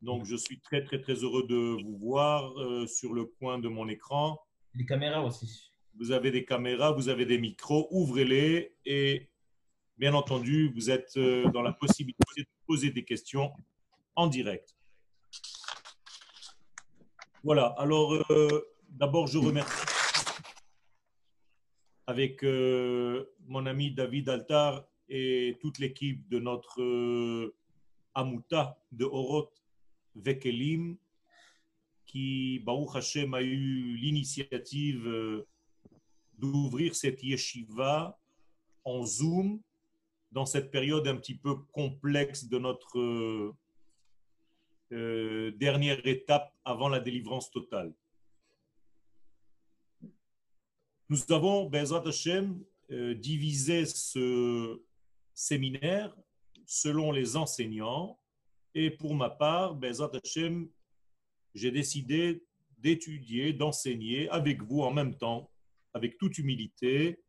Donc, je suis très, très, très heureux de vous voir sur le coin de mon écran. Les caméras aussi. Vous avez des caméras, vous avez des micros, ouvrez-les et bien entendu, vous êtes dans la possibilité de poser des questions en direct. Voilà, alors d'abord, je remercie avec mon ami David Altar et toute l'équipe de notre Amuta de Orot, Vekelim, qui, Baruch Hashem, a eu l'initiative d'ouvrir cette yeshiva en Zoom dans cette période un petit peu complexe de notre dernière étape avant la délivrance totale. Nous avons, Bezrat Hashem, divisé ce séminaire selon les enseignants. Et pour ma part, Bezrat Hashem, j'ai décidé d'étudier, d'enseigner avec vous en même temps, avec toute humilité,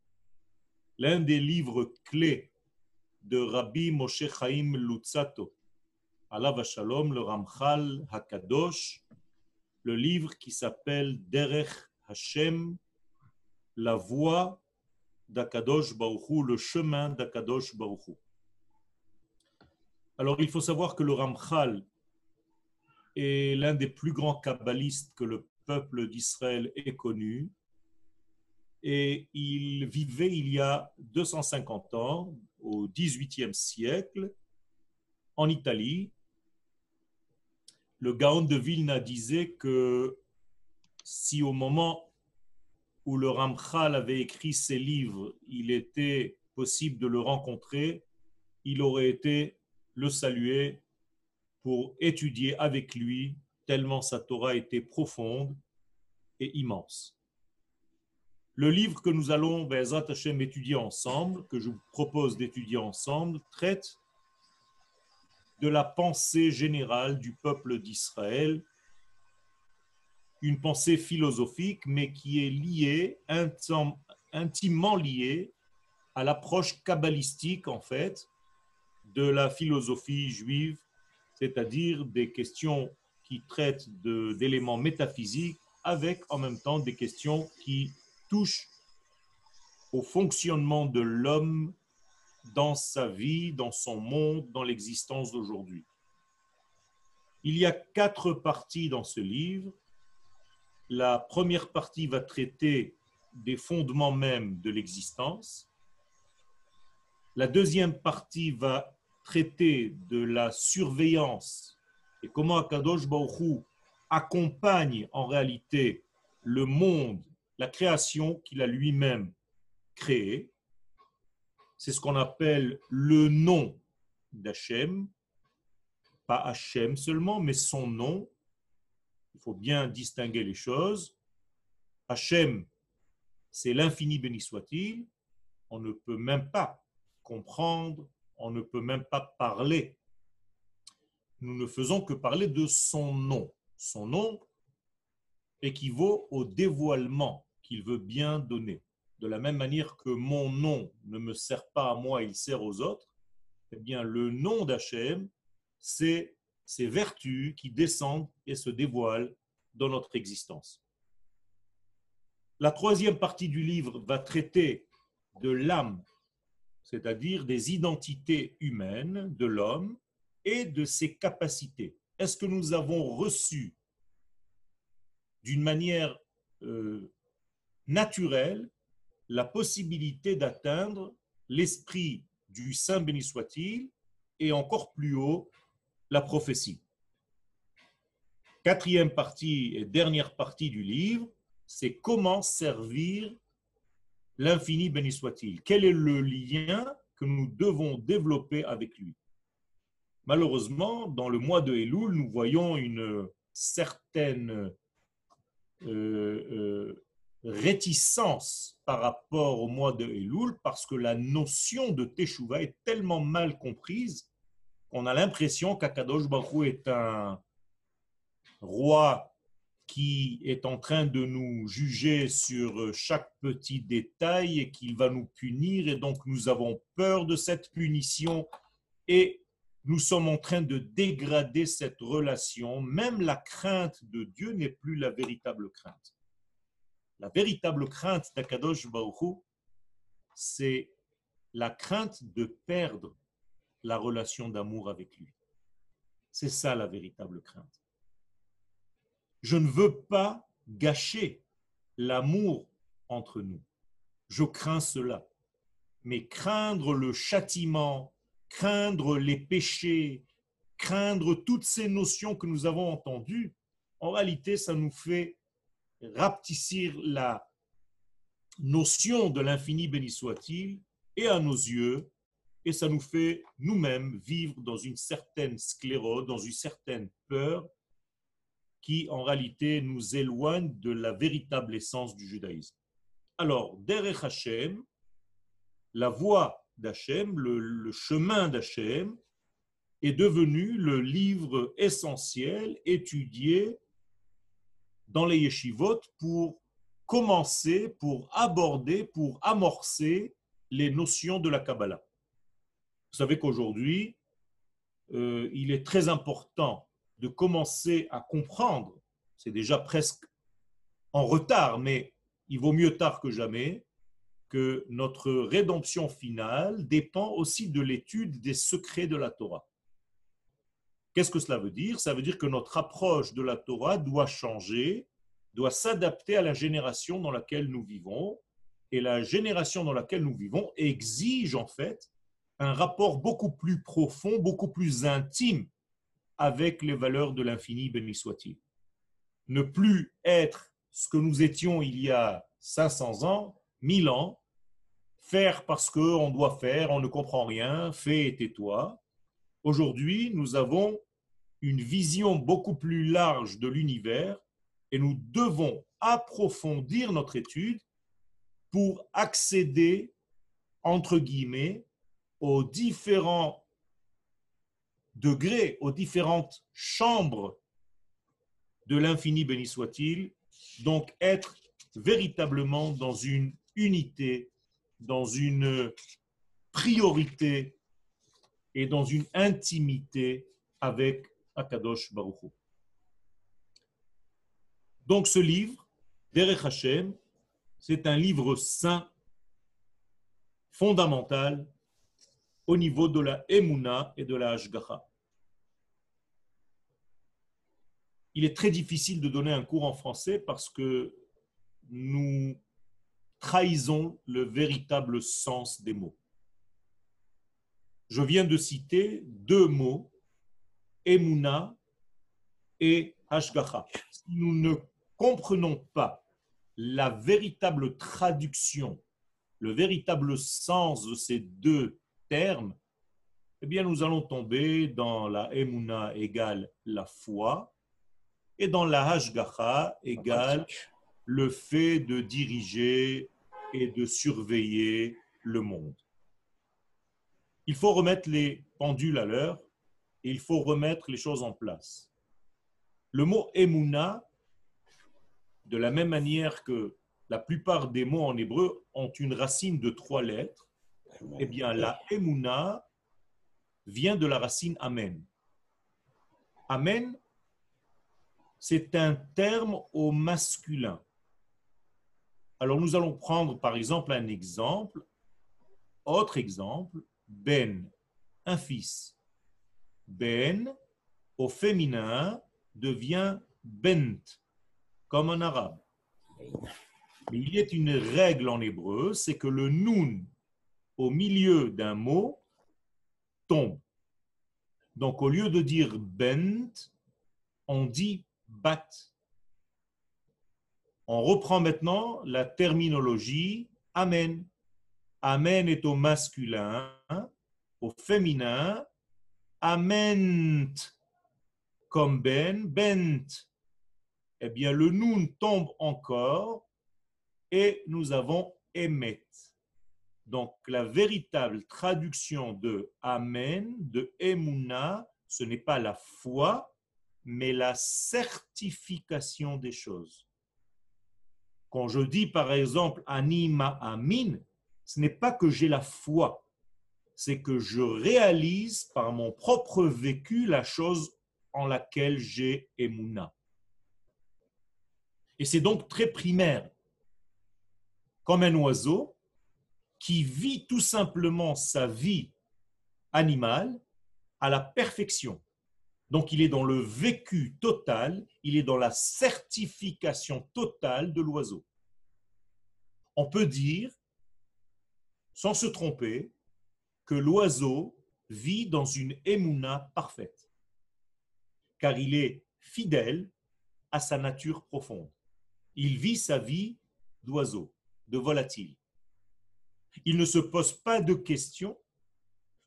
l'un des livres clés de Rabbi Moshe Chaim Luzzatto, Alav Shalom, le Ramchal HaKadosh, le livre qui s'appelle Derech HaShem, la voie d'Akadosh Baruch Hu, le chemin d'Akadosh Baruch Hu. Alors, il faut savoir que le Ramchal est l'un des plus grands kabbalistes que le peuple d'Israël ait connu. Et il vivait il y a 250 ans, au XVIIIe siècle, en Italie. Le Gaon de Vilna disait que si au moment où le Ramchal avait écrit ses livres, il était possible de le rencontrer, il aurait été le saluer pour étudier avec lui, tellement sa Torah était profonde et immense. Le livre que nous allons, Be'ezrat Hashem, étudier ensemble, que je vous propose d'étudier ensemble, traite de la pensée générale du peuple d'Israël, une pensée philosophique, mais qui est liée, intimement liée, à l'approche kabbalistique, en fait, de la philosophie juive, c'est-à-dire des questions qui traitent d'éléments métaphysiques, avec en même temps des questions qui touchent au fonctionnement de l'homme dans sa vie, dans son monde, dans l'existence d'aujourd'hui. Il y a 4 parties dans ce livre. La première partie va traiter des fondements même de l'existence. La deuxième partie va traiter de la surveillance et comment Akadosh Baruch Hu accompagne en réalité le monde, la création qu'il a lui-même créée. C'est ce qu'on appelle le nom d'Hachem, pas Hachem seulement, mais son nom. Il faut bien distinguer les choses. Hachem, c'est l'infini béni soit-il. On ne peut même pas comprendre, on ne peut même pas parler. Nous ne faisons que parler de son nom. Son nom équivaut au dévoilement qu'il veut bien donner. De la même manière que mon nom ne me sert pas à moi, il sert aux autres, eh bien le nom d'Hachem, c'est ses vertus qui descendent et se dévoilent dans notre existence. La troisième partie du livre va traiter de l'âme, c'est-à-dire des identités humaines de l'homme et de ses capacités. Est-ce que nous avons reçu d'une manière naturelle la possibilité d'atteindre l'esprit du Saint béni soit-il et encore plus haut, la prophétie? Quatrième partie et dernière partie du livre, c'est comment servir l'infini béni soit-il. Quel est le lien que nous devons développer avec lui? Malheureusement, dans le mois de Elul, nous voyons une certaine réticence par rapport au mois de Elul parce que la notion de Teshuvah est tellement mal comprise qu'on a l'impression qu'Akadosh Baruch Hu est un roi qui est en train de nous juger sur chaque petit détail et qu'il va nous punir. Et donc, nous avons peur de cette punition et nous sommes en train de dégrader cette relation. Même la crainte de Dieu n'est plus la véritable crainte. La véritable crainte d'Akadosh Baruch Hu, c'est la crainte de perdre la relation d'amour avec lui. C'est ça la véritable crainte. Je ne veux pas gâcher l'amour entre nous. Je crains cela. Mais craindre le châtiment, craindre les péchés, craindre toutes ces notions que nous avons entendues, en réalité, ça nous fait rapetissir la notion de l'infini béni soit-il et à nos yeux, et ça nous fait nous-mêmes vivre dans une certaine sclérose, dans une certaine peur qui en réalité nous éloigne de la véritable essence du judaïsme. Alors, Derech HaShem, la voie d'Hachem, le chemin d'Hachem est devenu le livre essentiel étudié dans les yeshivot pour commencer, pour aborder, pour amorcer les notions de la Kabbalah. Vous savez qu'aujourd'hui, il est très important de commencer à comprendre, c'est déjà presque en retard, mais il vaut mieux tard que jamais, que notre rédemption finale dépend aussi de l'étude des secrets de la Torah. Qu'est-ce que cela veut dire? Ça veut dire que notre approche de la Torah doit changer, doit s'adapter à la génération dans laquelle nous vivons. Et la génération dans laquelle nous vivons exige en fait un rapport beaucoup plus profond, beaucoup plus intime avec les valeurs de l'infini, béni soit-il. Ne plus être ce que nous étions il y a 500 ans, 1000 ans, faire parce qu'on doit faire, on ne comprend rien, fais et tais-toi. Aujourd'hui, nous avons une vision beaucoup plus large de l'univers et nous devons approfondir notre étude pour accéder, entre guillemets, aux différents degrés, aux différentes chambres de l'infini béni soit-il, donc être véritablement dans une unité, dans une priorité et dans une intimité avec Akadosh Baruch Hu. Donc ce livre, Derech HaShem, c'est un livre saint, fondamental, au niveau de la Emouna et de la Hashgacha. Il est très difficile de donner un cours en français parce que nous trahisons le véritable sens des mots. Je viens de citer deux mots, Emouna et Hashgacha. Si nous ne comprenons pas la véritable traduction, le véritable sens de ces deux termes, eh bien nous allons tomber dans la Emouna égale la foi et dans la Hashgacha égale le fait de diriger et de surveiller le monde. Il faut remettre les pendules à l'heure et il faut remettre les choses en place. Le mot Emouna, de la même manière que la plupart des mots en hébreu ont une racine de 3 lettres, eh bien la Emouna vient de la racine Amen. Amen, c'est un terme au masculin. Alors nous allons prendre par exemple un exemple, autre exemple, Ben, un fils. Ben, au féminin, devient Bent, comme en arabe. Mais il y a une règle en hébreu, c'est que le nun au milieu d'un mot tombe. Donc au lieu de dire bent, on dit bat. On reprend maintenant la terminologie amen. Amen est au masculin, au féminin, ament, comme ben, bent. Eh bien, le nun tombe encore et nous avons émet. Donc, la véritable traduction de amen, de Emouna, ce n'est pas la foi, mais la certification des choses. Quand je dis, par exemple, anima amin, ce n'est pas que j'ai la foi, c'est que je réalise par mon propre vécu la chose en laquelle j'ai Emouna. Et c'est donc très primaire, comme un oiseau qui vit tout simplement sa vie animale à la perfection. Donc il est dans le vécu total, il est dans la certification totale de l'oiseau. On peut dire, sans se tromper, que l'oiseau vit dans une émouna parfaite, car il est fidèle à sa nature profonde. Il vit sa vie d'oiseau, de volatile. Il ne se pose pas de questions,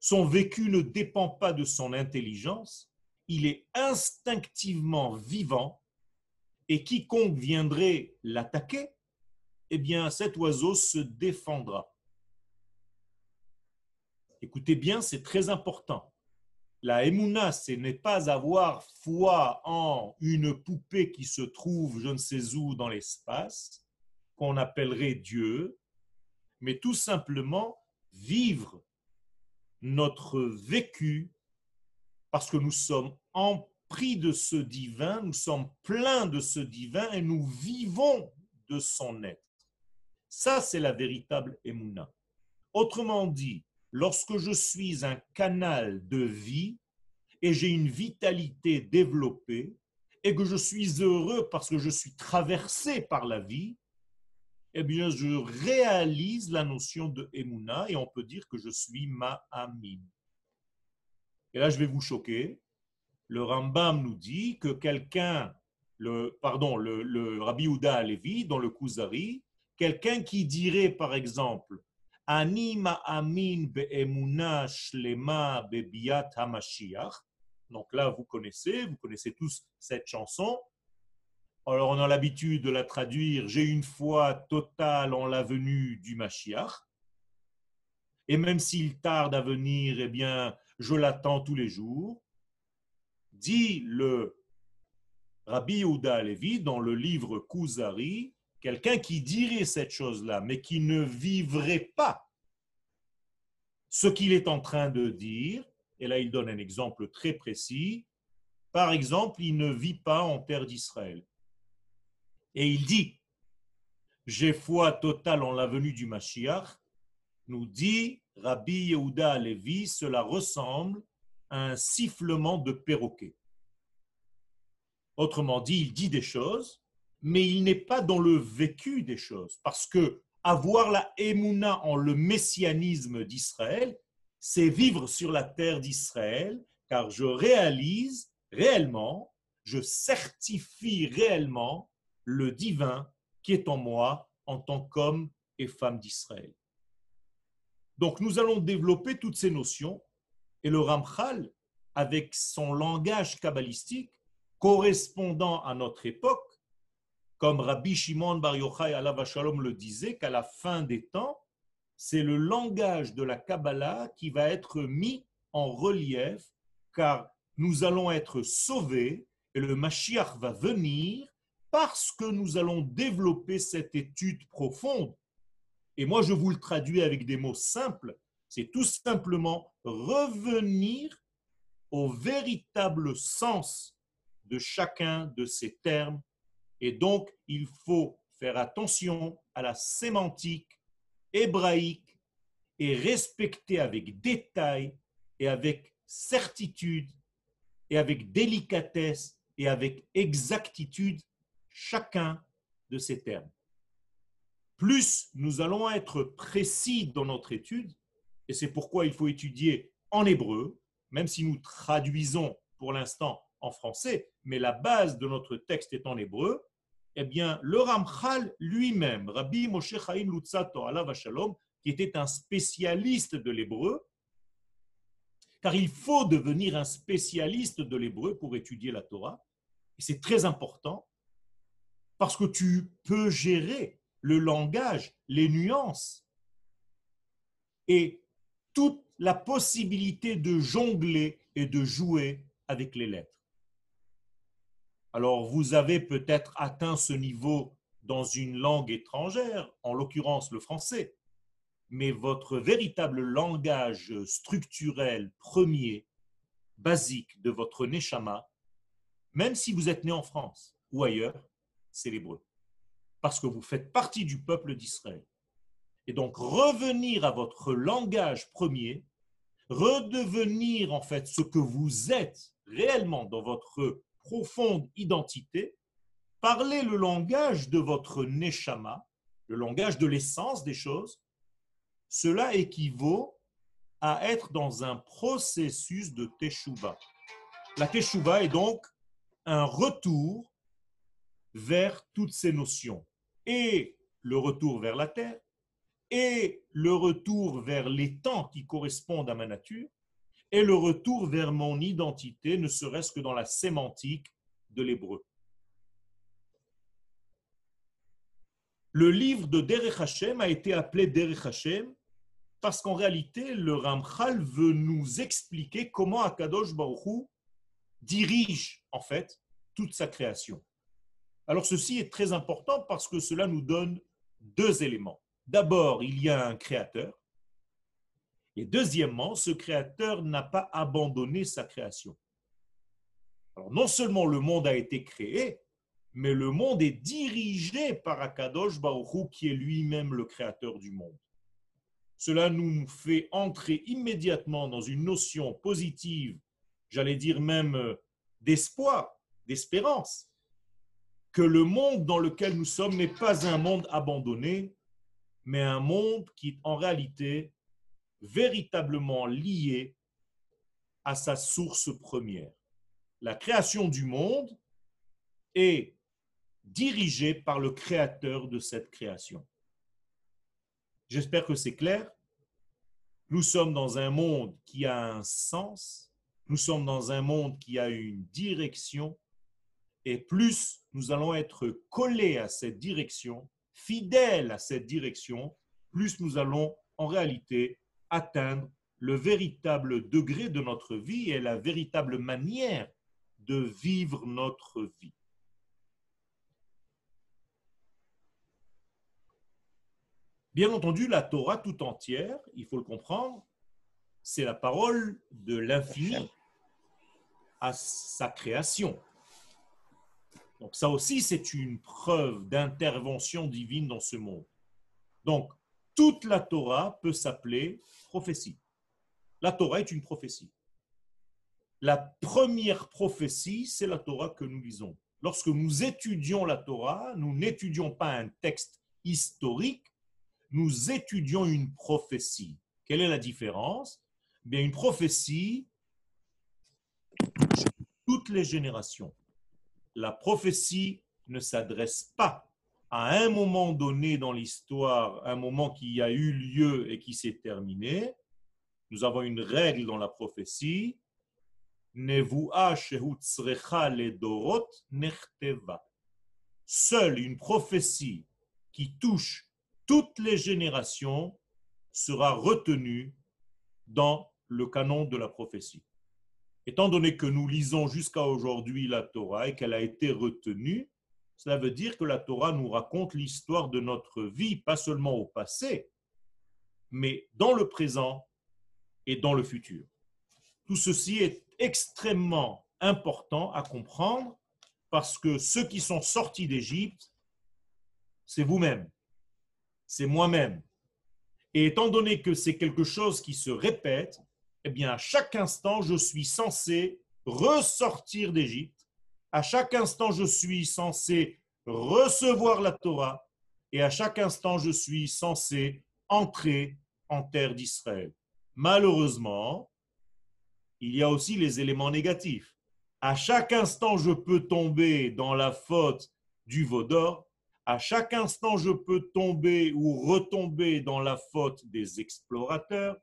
son vécu ne dépend pas de son intelligence, il est instinctivement vivant et quiconque viendrait l'attaquer, eh bien cet oiseau se défendra. Écoutez bien, c'est très important. La émouna, ce n'est pas avoir foi en une poupée qui se trouve je ne sais où dans l'espace, qu'on appellerait Dieu, mais tout simplement vivre notre vécu parce que nous sommes empris de ce divin, nous sommes pleins de ce divin et nous vivons de son être. Ça, c'est la véritable émouna. Autrement dit, lorsque je suis un canal de vie et j'ai une vitalité développée et que je suis heureux parce que je suis traversé par la vie, eh bien je réalise la notion de Emouna et on peut dire que je suis Ma'amin. Et là je vais vous choquer, le Rambam nous dit que le Rabbi Yehuda Levi dans le Kuzari, quelqu'un qui dirait par exemple Ani ma'amin be'emuna shlema be'biat hamashiach. Donc là, vous connaissez tous cette chanson. Alors, on a l'habitude de la traduire « J'ai une foi totale en la venue du Mashiach ». Et même s'il tarde à venir, eh bien, je l'attends tous les jours. Dit le Rabbi Yehuda Levi dans le livre Kuzari, quelqu'un qui dirait cette chose-là, mais qui ne vivrait pas ce qu'il est en train de dire, et là il donne un exemple très précis, par exemple, il ne vit pas en terre d'Israël. Et il dit, j'ai foi totale en la venue du Mashiach, nous dit Rabbi Yehuda Levi, cela ressemble à un sifflement de perroquet. Autrement dit, il dit des choses, mais il n'est pas dans le vécu des choses, parce que avoir la émouna en le messianisme d'Israël, c'est vivre sur la terre d'Israël, car je réalise réellement, je certifie réellement le divin qui est en moi en tant qu'homme et femme d'Israël. Donc nous allons développer toutes ces notions, et le Ramchal, avec son langage kabbalistique correspondant à notre époque, comme Rabbi Shimon Bar Yochai alav Shalom le disait, qu'à la fin des temps, c'est le langage de la Kabbalah qui va être mis en relief, car nous allons être sauvés et le Mashiach va venir parce que nous allons développer cette étude profonde. Et moi, je vous le traduis avec des mots simples, c'est tout simplement revenir au véritable sens de chacun de ces termes. Et donc, il faut faire attention à la sémantique hébraïque et respecter avec détail et avec certitude et avec délicatesse et avec exactitude chacun de ces termes. Plus nous allons être précis dans notre étude, et c'est pourquoi il faut étudier en hébreu, même si nous traduisons pour l'instant en français, mais la base de notre texte est en hébreu. Eh bien, le Ramchal lui-même, Rabbi Moshe Chaim Luzzatto, alav Hashalom, qui était un spécialiste de l'hébreu, car il faut devenir un spécialiste de l'hébreu pour étudier la Torah, et c'est très important, parce que tu peux gérer le langage, les nuances, et toute la possibilité de jongler et de jouer avec les lettres. Alors, vous avez peut-être atteint ce niveau dans une langue étrangère, en l'occurrence le français, mais votre véritable langage structurel premier, basique de votre neshama, même si vous êtes né en France ou ailleurs, c'est l'hébreu. Parce que vous faites partie du peuple d'Israël. Et donc, revenir à votre langage premier, redevenir en fait ce que vous êtes réellement dans votre profonde identité, parler le langage de votre neshama, le langage de l'essence des choses, cela équivaut à être dans un processus de teshuva. La teshuva est donc un retour vers toutes ces notions, et le retour vers la terre, et le retour vers les temps qui correspondent à ma nature, et le retour vers mon identité, ne serait-ce que dans la sémantique de l'hébreu. Le livre de Derech HaShem a été appelé Derech HaShem parce qu'en réalité, le Ramchal veut nous expliquer comment Akadosh Baruch Hu dirige en fait toute sa création. Alors ceci est très important parce que cela nous donne deux éléments. D'abord, il y a un créateur. Et deuxièmement, ce créateur n'a pas abandonné sa création. Alors, non seulement le monde a été créé, mais le monde est dirigé par Akadosh Baruch Hu, qui est lui-même le créateur du monde. Cela nous fait entrer immédiatement dans une notion positive, j'allais dire même d'espoir, d'espérance, que le monde dans lequel nous sommes n'est pas un monde abandonné, mais un monde qui est en réalité véritablement lié à sa source première. La création du monde est dirigée par le créateur de cette création. J'espère que c'est clair. Nous sommes dans un monde qui a un sens, nous sommes dans un monde qui a une direction, et plus nous allons être collés à cette direction, fidèles à cette direction, plus nous allons en réalité atteindre le véritable degré de notre vie et la véritable manière de vivre notre vie. Bien entendu, la Torah tout entière, il faut le comprendre, c'est la parole de l'infini à sa création. Donc ça aussi, c'est une preuve d'intervention divine dans ce monde. Donc, toute la Torah peut s'appeler prophétie. La Torah est une prophétie. La première prophétie, c'est la Torah que nous lisons. Lorsque nous étudions la Torah, nous n'étudions pas un texte historique, nous étudions une prophétie. Quelle est la différence? Eh bien, une prophétie, toutes les générations. La prophétie ne s'adresse pas à un moment donné dans l'histoire, un moment qui a eu lieu et qui s'est terminé. Nous avons une règle dans la prophétie. Seule une prophétie qui touche toutes les générations sera retenue dans le canon de la prophétie. Étant donné que nous lisons jusqu'à aujourd'hui la Torah et qu'elle a été retenue, cela veut dire que la Torah nous raconte l'histoire de notre vie, pas seulement au passé, mais dans le présent et dans le futur. Tout ceci est extrêmement important à comprendre parce que ceux qui sont sortis d'Égypte, c'est vous-même, c'est moi-même. Et étant donné que c'est quelque chose qui se répète, eh bien, à chaque instant, je suis censé ressortir d'Égypte. À chaque instant, je suis censé recevoir la Torah. Et à chaque instant, je suis censé entrer en terre d'Israël. Malheureusement, il y a aussi les éléments négatifs. À chaque instant, je peux tomber dans la faute du veau d'or. À chaque instant, je peux tomber ou retomber dans la faute des explorateurs.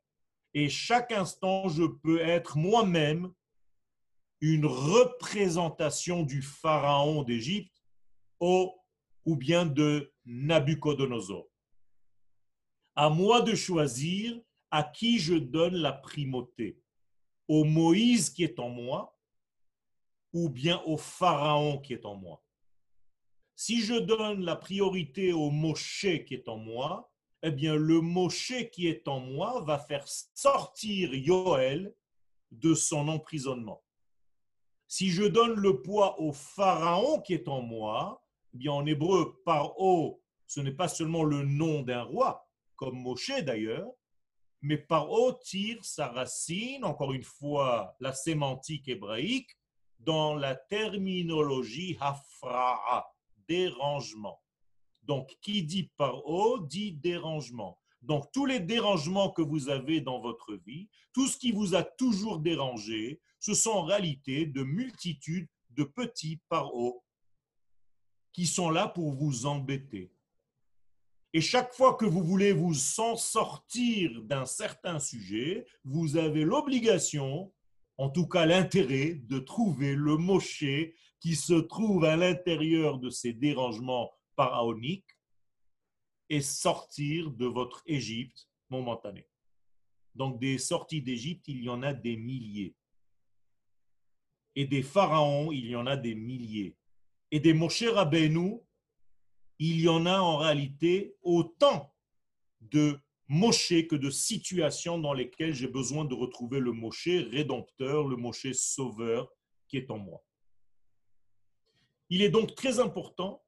Et chaque instant, je peux être moi-même une représentation du pharaon d'Égypte ou bien de Nabuchodonosor. À moi de choisir à qui je donne la primauté, au Moïse qui est en moi ou bien au pharaon qui est en moi. Si je donne la priorité au Moshe qui est en moi, eh bien le Moshe qui est en moi va faire sortir Yoel de son emprisonnement. Si je donne le poids au pharaon qui est en moi, eh bien en hébreu, Paro, ce n'est pas seulement le nom d'un roi, comme Moshe d'ailleurs, mais Paro tire sa racine, encore une fois la sémantique hébraïque, dans la terminologie hafraa, dérangement. Donc, qui dit Paro dit dérangement. Donc, tous les dérangements que vous avez dans votre vie, tout ce qui vous a toujours dérangé, ce sont en réalité de multitudes de petits Paro qui sont là pour vous embêter. Et chaque fois que vous voulez vous en sortir d'un certain sujet, vous avez l'obligation, en tout cas l'intérêt, de trouver le Moshe qui se trouve à l'intérieur de ces dérangements pharaoniques et sortir de votre Égypte momentanée. Donc des sorties d'Égypte, il y en a des milliers. Et des pharaons, il y en a des milliers. Et des Moshe Rabbeinu, il y en a en réalité autant de Moshe que de situations dans lesquelles j'ai besoin de retrouver le Moshe rédempteur, le Moshe sauveur qui est en moi. Il est donc très important,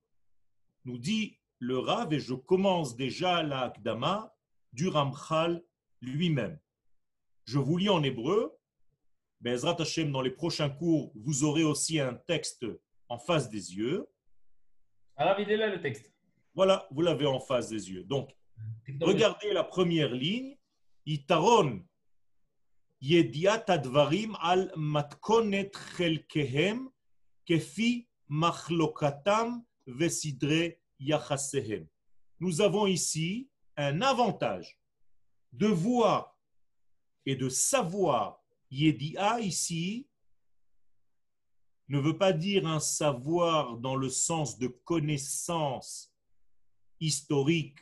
nous dit le Rav, et je commence déjà la Hakdama du Ramchal lui-même. Je vous lis en hébreu, Be'ezrat Hashem, dans les prochains cours, vous aurez aussi un texte en face des yeux. Alors, il est là le texte. Voilà, vous l'avez en face des yeux. Donc, regardez la première ligne. Yitaron yediat advarim al matkonet chelkehem kefi machlokatam vesidre yachasehem. Nous avons ici un avantage de voir et de savoir. Yedia ici ne veut pas dire un savoir dans le sens de connaissance historique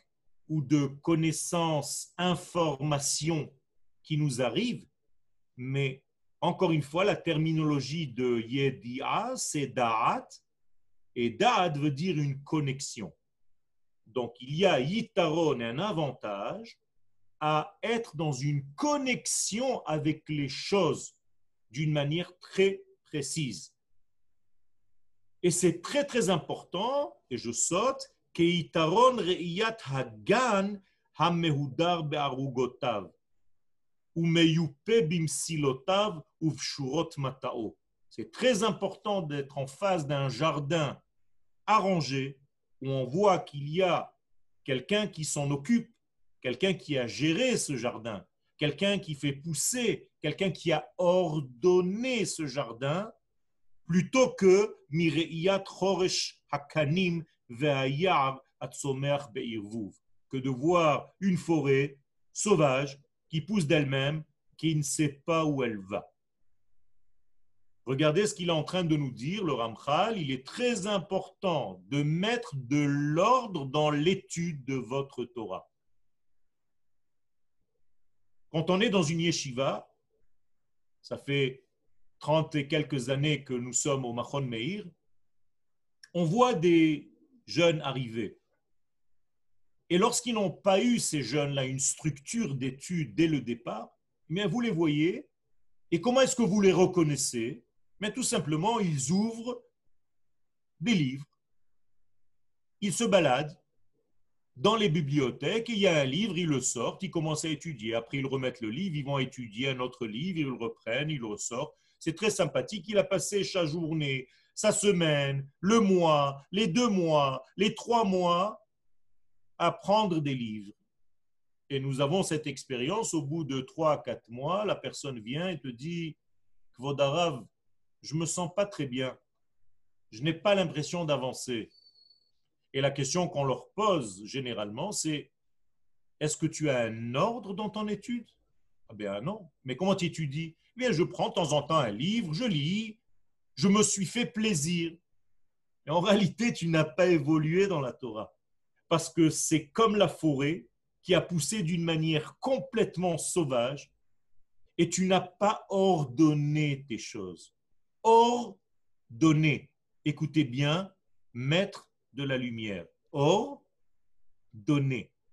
ou de connaissance, information qui nous arrive, mais encore une fois, la terminologie de Yedia, c'est Da'at, et Da'at veut dire une connexion. Donc, il y a Yitaron, un avantage, à être dans une connexion avec les choses d'une manière très précise. Et c'est très très important, et je saute, que yitaron re'iyat hagan hamehudar be'arugotav umeyupe bimsilotav uvshurot matao. C'est très important d'être en face d'un jardin arrangé où on voit qu'il y a quelqu'un qui s'en occupe, quelqu'un qui a géré ce jardin, quelqu'un qui fait pousser, quelqu'un qui a ordonné ce jardin, plutôt que Mireiyat Choresh Hakanim Ve'ayar Atzomer Be'irvuv, que de voir une forêt sauvage qui pousse d'elle-même, qui ne sait pas où elle va. Regardez ce qu'il est en train de nous dire, le Ramchal. Il est très important de mettre de l'ordre dans l'étude de votre Torah. Quand on est dans une yeshiva, ça fait 30 et quelques années que nous sommes au Machon Meir, on voit des jeunes arriver. Et lorsqu'ils n'ont pas eu, ces jeunes-là, une structure d'études dès le départ, bien vous les voyez, et comment est-ce que vous les reconnaissez? Bien tout simplement, ils ouvrent des livres, ils se baladent dans les bibliothèques, il y a un livre, ils le sortent, ils commencent à étudier, après ils remettent le livre, ils vont étudier un autre livre, ils le reprennent, ils le ressortent. C'est très sympathique, il a passé sa journée, sa semaine, le mois, les 2 mois, les 3 mois à prendre des livres. Et nous avons cette expérience, au bout de 3 à 4 mois, la personne vient et te dit « Kvod Arav, je ne me sens pas très bien, je n'ai pas l'impression d'avancer. » Et la question qu'on leur pose généralement, c'est « Est-ce que tu as un ordre dans ton étude ?» Ah ben non, mais comment tu étudies? Eh bien, je prends de temps en temps un livre, je lis, je me suis fait plaisir. Et en réalité, tu n'as pas évolué dans la Torah. Parce que c'est comme la forêt qui a poussé d'une manière complètement sauvage et tu n'as pas ordonné tes choses. Ordonner. Écoutez bien, mettre de la lumière. Ordonner.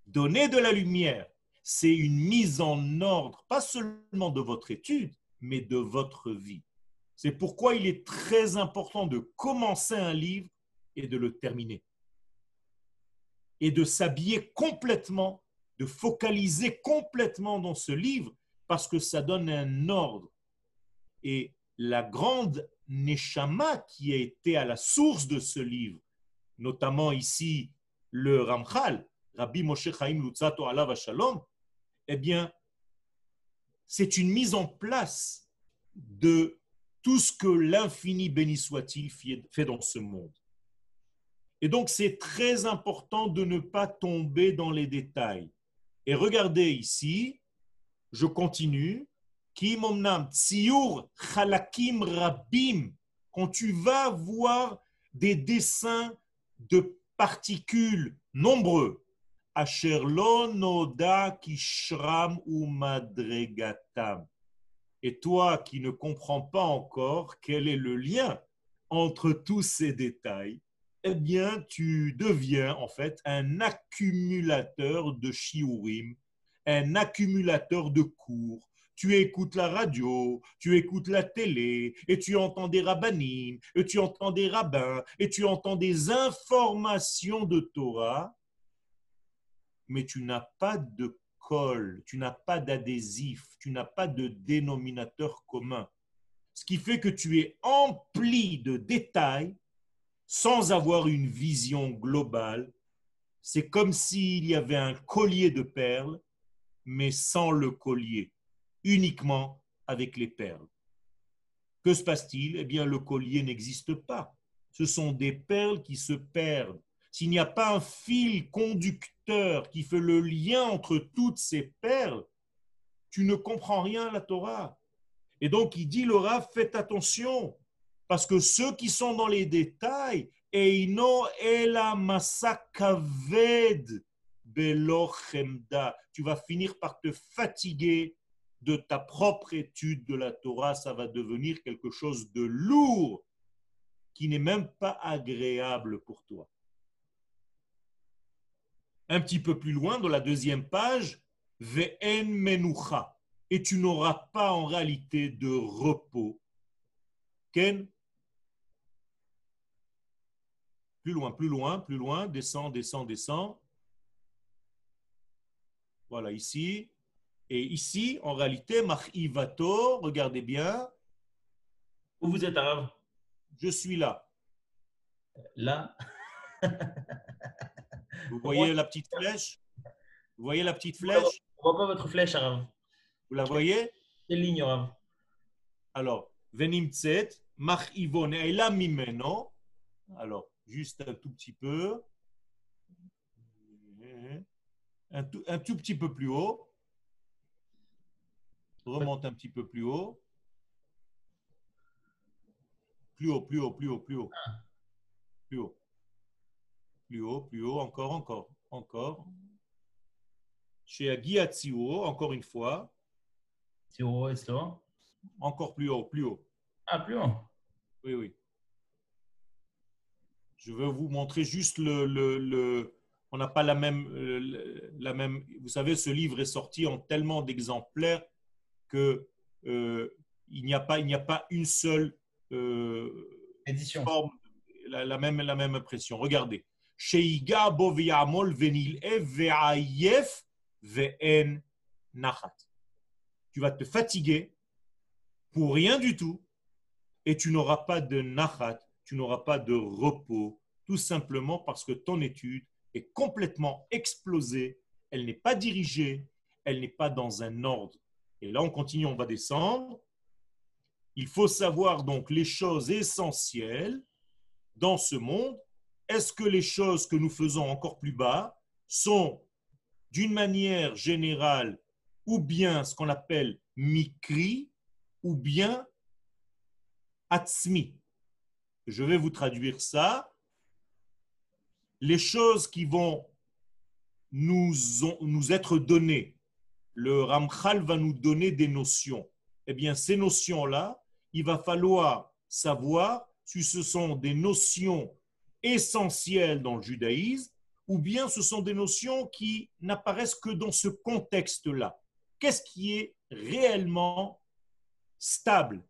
Donner de la lumière, c'est une mise en ordre, pas seulement de votre étude, mais de votre vie. C'est pourquoi il est très important de commencer un livre et de le terminer. Et de s'habiller complètement, de focaliser complètement dans ce livre, parce que ça donne un ordre. Et la grande neshama qui a été à la source de ce livre, notamment ici le Ramchal, Rabbi Moshe Chaim Luzzatto alav hashalom, eh bien, c'est une mise en place de tout ce que l'infini béni soit-il fait dans ce monde. Et donc, c'est très important de ne pas tomber dans les détails. Et regardez ici, je continue. Ki momnam tsiur chalakim rabim. Quand tu vas voir des dessins de particules nombreux, asher lo noda kishram ou madregatam. Et toi qui ne comprends pas encore quel est le lien entre tous ces détails, eh bien, tu deviens en fait un accumulateur de shiurim, un accumulateur de cours. Tu écoutes la radio, tu écoutes la télé, et tu entends des rabbanim, et tu entends des rabbins, et tu entends des informations de Torah, mais tu n'as pas de colle, tu n'as pas d'adhésif, tu n'as pas de dénominateur commun. Ce qui fait que tu es empli de détails sans avoir une vision globale. C'est comme s'il y avait un collier de perles, mais sans le collier, uniquement avec les perles. Que se passe-t-il? Eh bien, le collier n'existe pas. Ce sont des perles qui se perdent. S'il n'y a pas un fil conducteur qui fait le lien entre toutes ces perles, tu ne comprends rien à la Torah. Et donc, il dit, le Rav, faites attention, parce que ceux qui sont dans les détails, Eino ela masa kaved belo chemda. Tu vas finir par te fatiguer de ta propre étude de la Torah. Ça va devenir quelque chose de lourd qui n'est même pas agréable pour toi. Un petit peu plus loin, dans la deuxième page, Ve'en menucha. Et tu n'auras pas en réalité de repos. Ken? Plus loin, descends. Voilà, ici. Et ici, en réalité, Machivato, regardez bien. Où vous êtes, Arabe? Je suis là. Là. Vous voyez la petite flèche? Vous voyez la petite flèche? On ne voit pas votre flèche, Arabe. Vous la voyez? C'est ligne, Arabe. Alors, Venimtset, Machivone, Ela Mimeno. Alors, juste un tout petit peu. Un tout petit peu plus haut. Remonte un petit peu plus haut. Plus haut. Plus haut, encore. Chez Agui Atsio, encore une fois. Tsio, est-ce là? Encore plus haut. Ah, plus haut. Oui. Je veux vous montrer juste le on n'a pas la même. Vous savez, ce livre est sorti en tellement d'exemplaires que il n'y a pas une seule édition. Forme, la même impression. Regardez. Sheiga boviamol venil ve'ayef ve'en nachat. Tu vas te fatiguer pour rien du tout et tu n'auras pas de nachat, tu n'auras pas de repos, tout simplement parce que ton étude est complètement explosée, elle n'est pas dirigée, elle n'est pas dans un ordre. Et là, on continue, on va descendre. Il faut savoir donc les choses essentielles dans ce monde. Est-ce que les choses que nous faisons encore plus bas sont d'une manière générale ou bien ce qu'on appelle mikri ou bien atzmi? Je vais vous traduire ça. Les choses qui vont nous être données, le Ramchal va nous donner des notions. Eh bien, ces notions-là, il va falloir savoir si ce sont des notions essentielles dans le judaïsme ou bien ce sont des notions qui n'apparaissent que dans ce contexte-là. Qu'est-ce qui est réellement stable,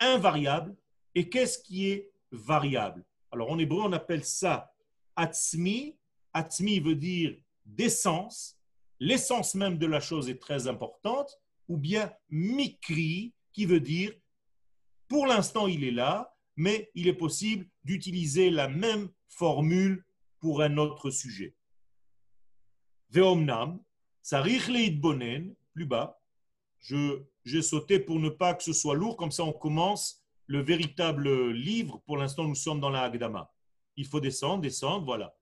invariable, et qu'est-ce qui est variable? Alors en hébreu, on appelle ça atzmi. Atzmi veut dire d'essence. L'essence même de la chose est très importante. Ou bien mikri, qui veut dire pour l'instant il est là, mais il est possible d'utiliser la même formule pour un autre sujet. Veomnam, sarich leitbonen, plus bas. J'ai sauté pour ne pas que ce soit lourd, comme ça on commence le véritable livre. Pour l'instant, nous sommes dans la Hagdama. Il faut descendre, voilà.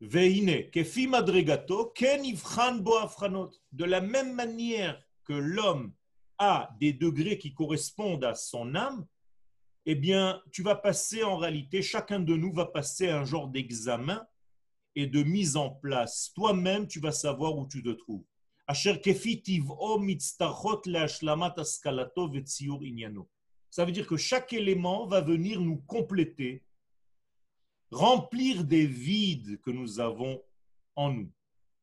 Veine, kefi madregato, ken ivchan bo afranot. De la même manière que l'homme a des degrés qui correspondent à son âme, eh bien, tu vas passer en réalité, chacun de nous va passer un genre d'examen et de mise en place. Toi-même, tu vas savoir où tu te trouves. Ça veut dire que chaque élément va venir nous compléter, remplir des vides que nous avons en nous.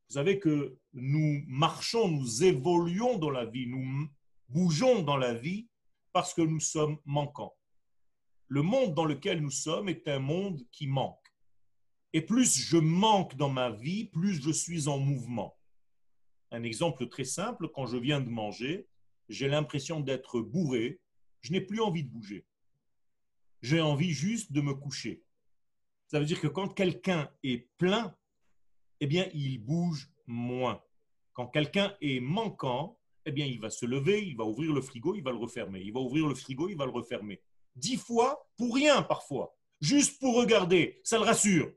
Vous savez que nous marchons, nous évoluons dans la vie, nous bougeons dans la vie parce que nous sommes manquants. Le monde dans lequel nous sommes est un monde qui manque. Et plus je manque dans ma vie, plus je suis en mouvement. Un exemple très simple, quand je viens de manger, j'ai l'impression d'être bourré, je n'ai plus envie de bouger. J'ai envie juste de me coucher. Ça veut dire que quand quelqu'un est plein, eh bien, il bouge moins. Quand quelqu'un est manquant, eh bien, il va se lever, il va ouvrir le frigo, il va le refermer. Il va ouvrir le frigo, il va le refermer. 10 fois, pour rien parfois, juste pour regarder, ça le rassure.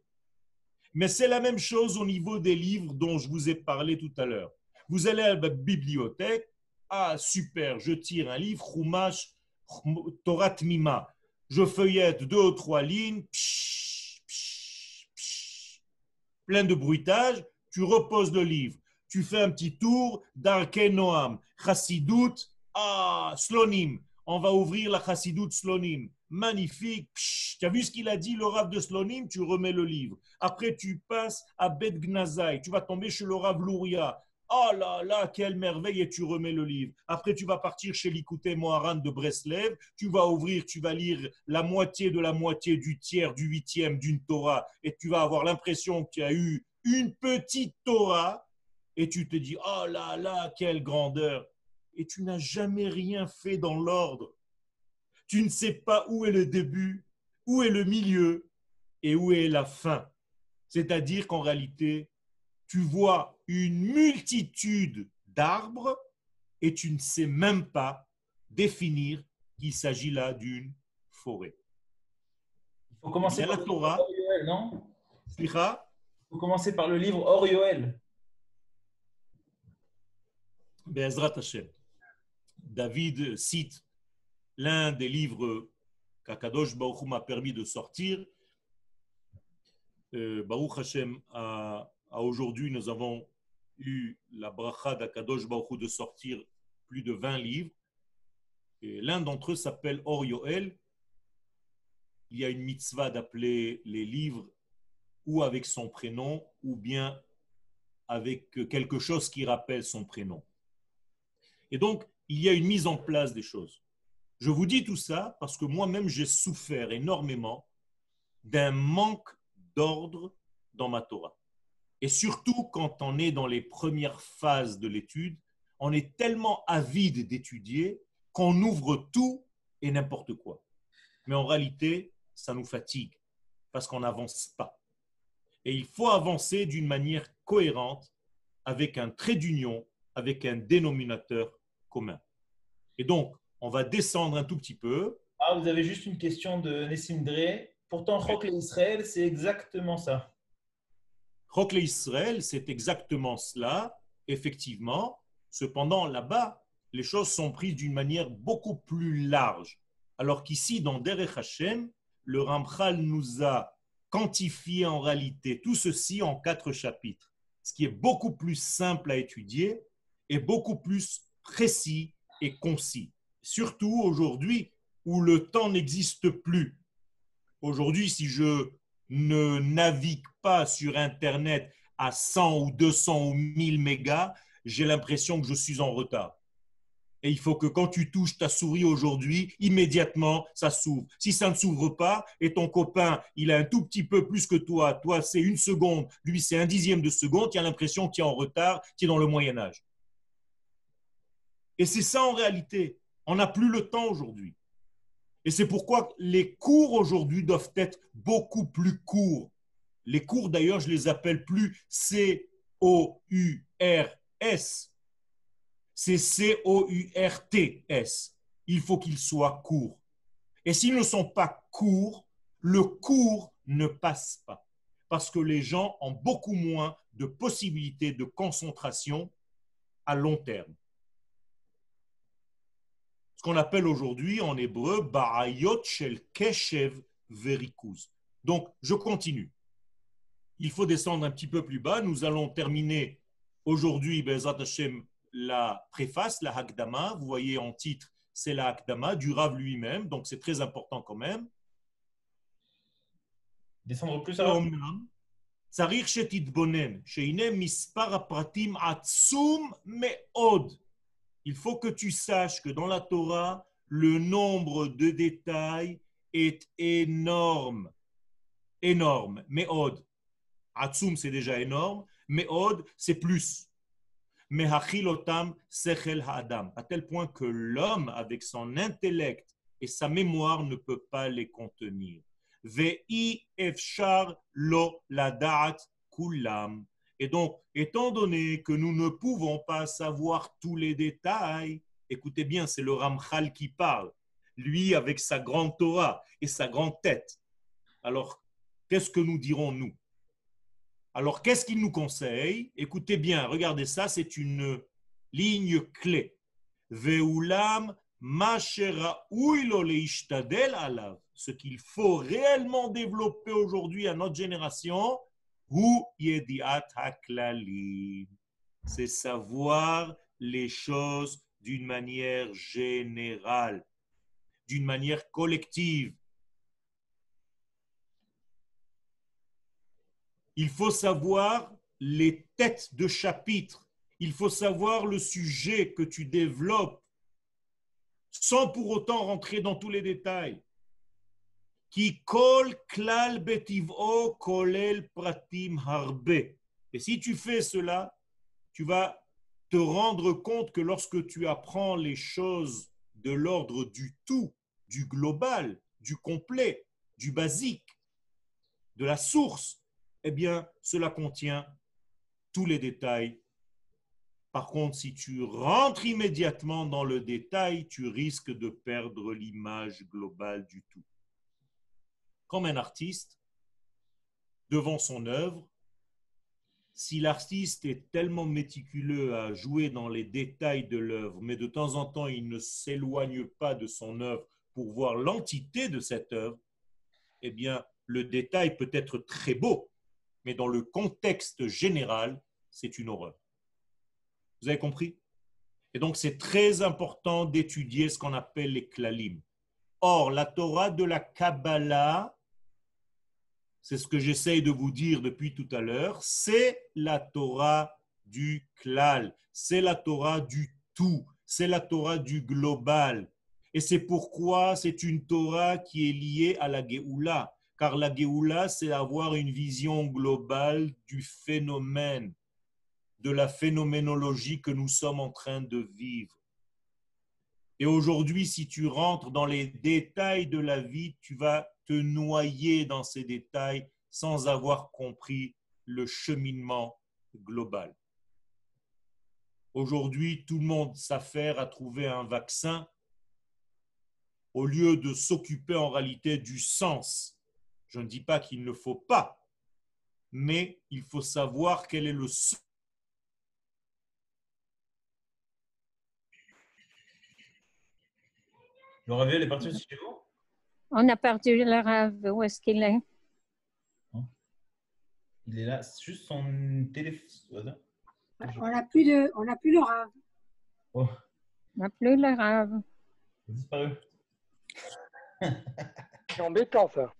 Mais c'est la même chose au niveau des livres dont je vous ai parlé tout à l'heure. Vous allez à la bibliothèque, ah super, je tire un livre, Chumash Torah Mima. Je feuillette 2 ou 3 lignes, psh, psh, psh, plein de bruitage, tu reposes le livre, tu fais un petit tour, Darkei Noam, Chassidut, ah, Slonim, on va ouvrir la Chassidut Slonim. Magnifique, tu as vu ce qu'il a dit, le Rav de Slonim, tu remets le livre. Après, tu passes à Bet Gnazai, tu vas tomber chez le Rav Louria. Oh là là, quelle merveille, et tu remets le livre. Après, tu vas partir chez Likouté-Moharan de Breslev, tu vas ouvrir, tu vas lire la moitié de la moitié du tiers, du 8e d'une Torah, et tu vas avoir l'impression que tu as eu une petite Torah, et tu te dis, oh là là, quelle grandeur. Et tu n'as jamais rien fait dans l'ordre. Tu ne sais pas où est le début, où est le milieu et où est la fin. C'est-à-dire qu'en réalité, tu vois une multitude d'arbres et tu ne sais même pas définir qu'il s'agit là d'une forêt. Il faut commencer par la Torah, Or Yoel, non? Il faut commencer par le livre Or Yoel. Be'ezrat Hashem. David cite l'un des livres qu'Akadosh Baruch Hu m'a permis de sortir. Baruch Hashem, aujourd'hui, nous avons eu la bracha d'Akadosh Baruch Hu de sortir plus de 20 livres. L'un d'entre eux s'appelle Or Yoel. Il y a une mitzvah d'appeler les livres ou avec son prénom ou bien avec quelque chose qui rappelle son prénom. Et donc, il y a une mise en place des choses. Je vous dis tout ça parce que moi-même, j'ai souffert énormément d'un manque d'ordre dans ma Torah. Et surtout, quand on est dans les premières phases de l'étude, on est tellement avide d'étudier qu'on ouvre tout et n'importe quoi. Mais en réalité, ça nous fatigue parce qu'on n'avance pas. Et il faut avancer d'une manière cohérente, avec un trait d'union, avec un dénominateur commun. Et donc, on va descendre un tout petit peu. Ah, vous avez juste une question de Nessim Dre. Pourtant, Chokhle Yisrael, c'est exactement ça. Chokhle Yisrael, c'est exactement cela, effectivement. Cependant, là-bas, les choses sont prises d'une manière beaucoup plus large. Alors qu'ici, dans Derech HaShem, le Ramchal nous a quantifié en réalité tout ceci en 4 chapitres, ce qui est beaucoup plus simple à étudier et beaucoup plus précis et concis. Surtout aujourd'hui où le temps n'existe plus. Aujourd'hui, si je ne navigue pas sur Internet à 100 ou 200 ou 1000 mégas, j'ai l'impression que je suis en retard. Et il faut que quand tu touches ta souris aujourd'hui, immédiatement, ça s'ouvre. Si ça ne s'ouvre pas et ton copain, il a un tout petit peu plus que toi, toi c'est 1 seconde, lui c'est 1/10 de seconde, tu as l'impression que tu es en retard, tu es dans le Moyen-Âge. Et c'est ça en réalité. On n'a plus le temps aujourd'hui. Et c'est pourquoi les cours aujourd'hui doivent être beaucoup plus courts. Les cours d'ailleurs, je les appelle plus C-O-U-R-S. C'est C-O-U-R-T-S. Il faut qu'ils soient courts. Et s'ils ne sont pas courts, le cours ne passe pas. Parce que les gens ont beaucoup moins de possibilités de concentration à long terme. Ce qu'on appelle aujourd'hui en hébreu « barayot shel keshev verikuz ». Donc, je continue. Il faut descendre un petit peu plus bas. Nous allons terminer aujourd'hui, Bezrat Hashem, la préface, la Hakdama, vous voyez en titre, c'est la Hakdama du Rav lui-même, donc c'est très important quand même. Descendre plus à Sarir shetitbonen, sheine mispar apratim atsum meod. Il faut que tu saches que dans la Torah, le nombre de détails est énorme. Énorme, meod. Atsum, c'est déjà énorme, meod, c'est plus. À tel point que l'homme, avec son intellect et sa mémoire, ne peut pas les contenir. Et donc, étant donné que nous ne pouvons pas savoir tous les détails, écoutez bien, c'est le Ramchal qui parle, lui avec sa grande Torah et sa grande tête. Alors, qu'est-ce que nous dirons nous? Alors, qu'est-ce qu'il nous conseille? Écoutez bien, regardez ça, c'est une ligne clé. Ve'ulam ma shera'uy lo leishtadel alav. Ce qu'il faut réellement développer aujourd'hui à notre génération, hu yediat haklalim. C'est savoir les choses d'une manière générale, d'une manière collective. Il faut savoir les têtes de chapitre. Il faut savoir le sujet que tu développes sans pour autant rentrer dans tous les détails. Qui kol klal betiv'o kolel pratim harbe. Et si tu fais cela, tu vas te rendre compte que lorsque tu apprends les choses de l'ordre du tout, du global, du complet, du basique, de la source, eh bien, cela contient tous les détails. Par contre, si tu rentres immédiatement dans le détail, tu risques de perdre l'image globale du tout. Comme un artiste, devant son œuvre, si l'artiste est tellement méticuleux à jouer dans les détails de l'œuvre, mais de temps en temps, il ne s'éloigne pas de son œuvre pour voir l'entité de cette œuvre, eh bien, le détail peut être très beau, mais dans le contexte général, c'est une horreur. Vous avez compris? Et donc, c'est très important d'étudier ce qu'on appelle les klalim. Or, la Torah de la Kabbalah, c'est ce que j'essaye de vous dire depuis tout à l'heure, c'est la Torah du klal, c'est la Torah du tout, c'est la Torah du global. Et c'est pourquoi c'est une Torah qui est liée à la Géoula. Car la Géoula, c'est avoir une vision globale du phénomène, de la phénoménologie que nous sommes en train de vivre. Et aujourd'hui, si tu rentres dans les détails de la vie, tu vas te noyer dans ces détails sans avoir compris le cheminement global. Aujourd'hui, tout le monde s'affaire à trouver un vaccin au lieu de s'occuper en réalité du sens. Je ne dis pas qu'il ne faut pas, mais il faut savoir quel est le sens. Le Rav est parti aussi chez vous? On a perdu le Rav. Où est-ce qu'il est? Il est là, juste son téléphone. On n'a plus le Rav. Oh. On n'a plus le Rav. Il a disparu. C'est embêtant ça.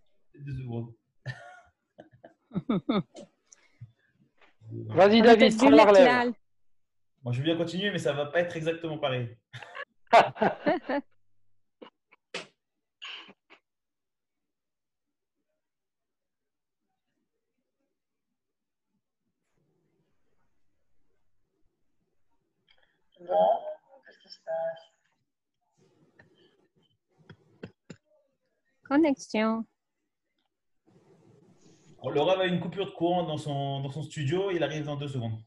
Vas-y David, prends la relève. Bon, je veux bien continuer, mais ça ne va pas être exactement pareil. Qu'est-ce qui se passe? Connexion. Alors, Laura a une coupure de courant dans son studio. Il arrive dans 2 secondes.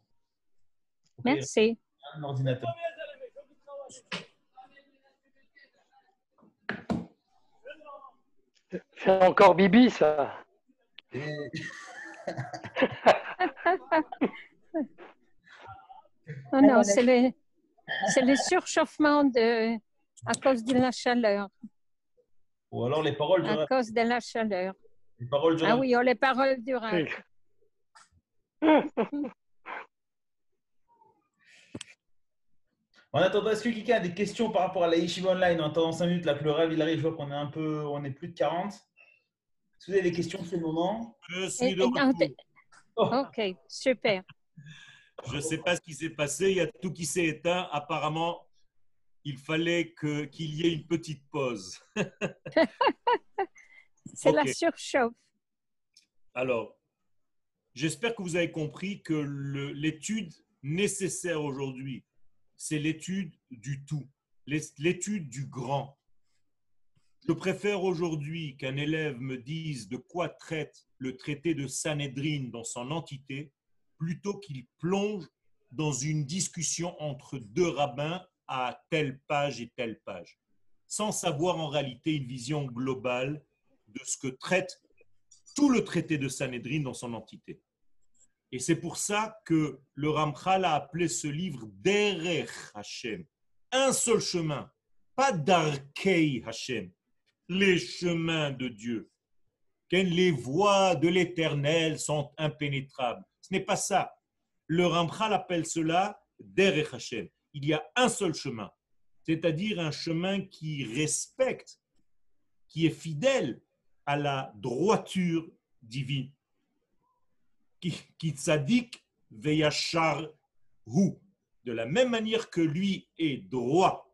Okay. Merci. Un ordinateur. C'est encore Bibi, ça. Et... oh non, c'est le surchauffement de, à cause de la chaleur. Ou alors les paroles de... À cause de la chaleur. Les paroles de... Ah oui, oh, les paroles du rêve. En attendant, est-ce que quelqu'un a des questions par rapport à la Yeshiva Online? En attendant 5 minutes, là que le rêve il arrive, je vois qu'on est un peu, on est plus de 40. Est-ce que vous avez des questions en ce moment? Je suis de retour. Ok, super. Je ne sais pas ce qui s'est passé, il y a tout qui s'est éteint. Apparemment, il fallait qu'il y ait une petite pause. C'est okay. La surchauffe. Alors, j'espère que vous avez compris que l'étude nécessaire aujourd'hui, c'est l'étude du tout, l'étude du grand. Je préfère aujourd'hui qu'un élève me dise de quoi traite le traité de Sanhédrin dans son entité, plutôt qu'il plonge dans une discussion entre 2 rabbins à telle page et telle page, sans savoir en réalité une vision globale de ce que traite tout le traité de Sanhédrin dans son entité. Et c'est pour ça que le Ramchal a appelé ce livre Derech HaShem. Un seul chemin, pas Darkei HaShem, les chemins de Dieu. Les voies de l'Éternel sont impénétrables. Ce n'est pas ça. Le Ramchal appelle cela Derech HaShem. Il y a un seul chemin, c'est-à-dire un chemin qui respecte, qui est fidèle à la droiture divine. Qui tzaddik veyachar hu, de la même manière que lui est droit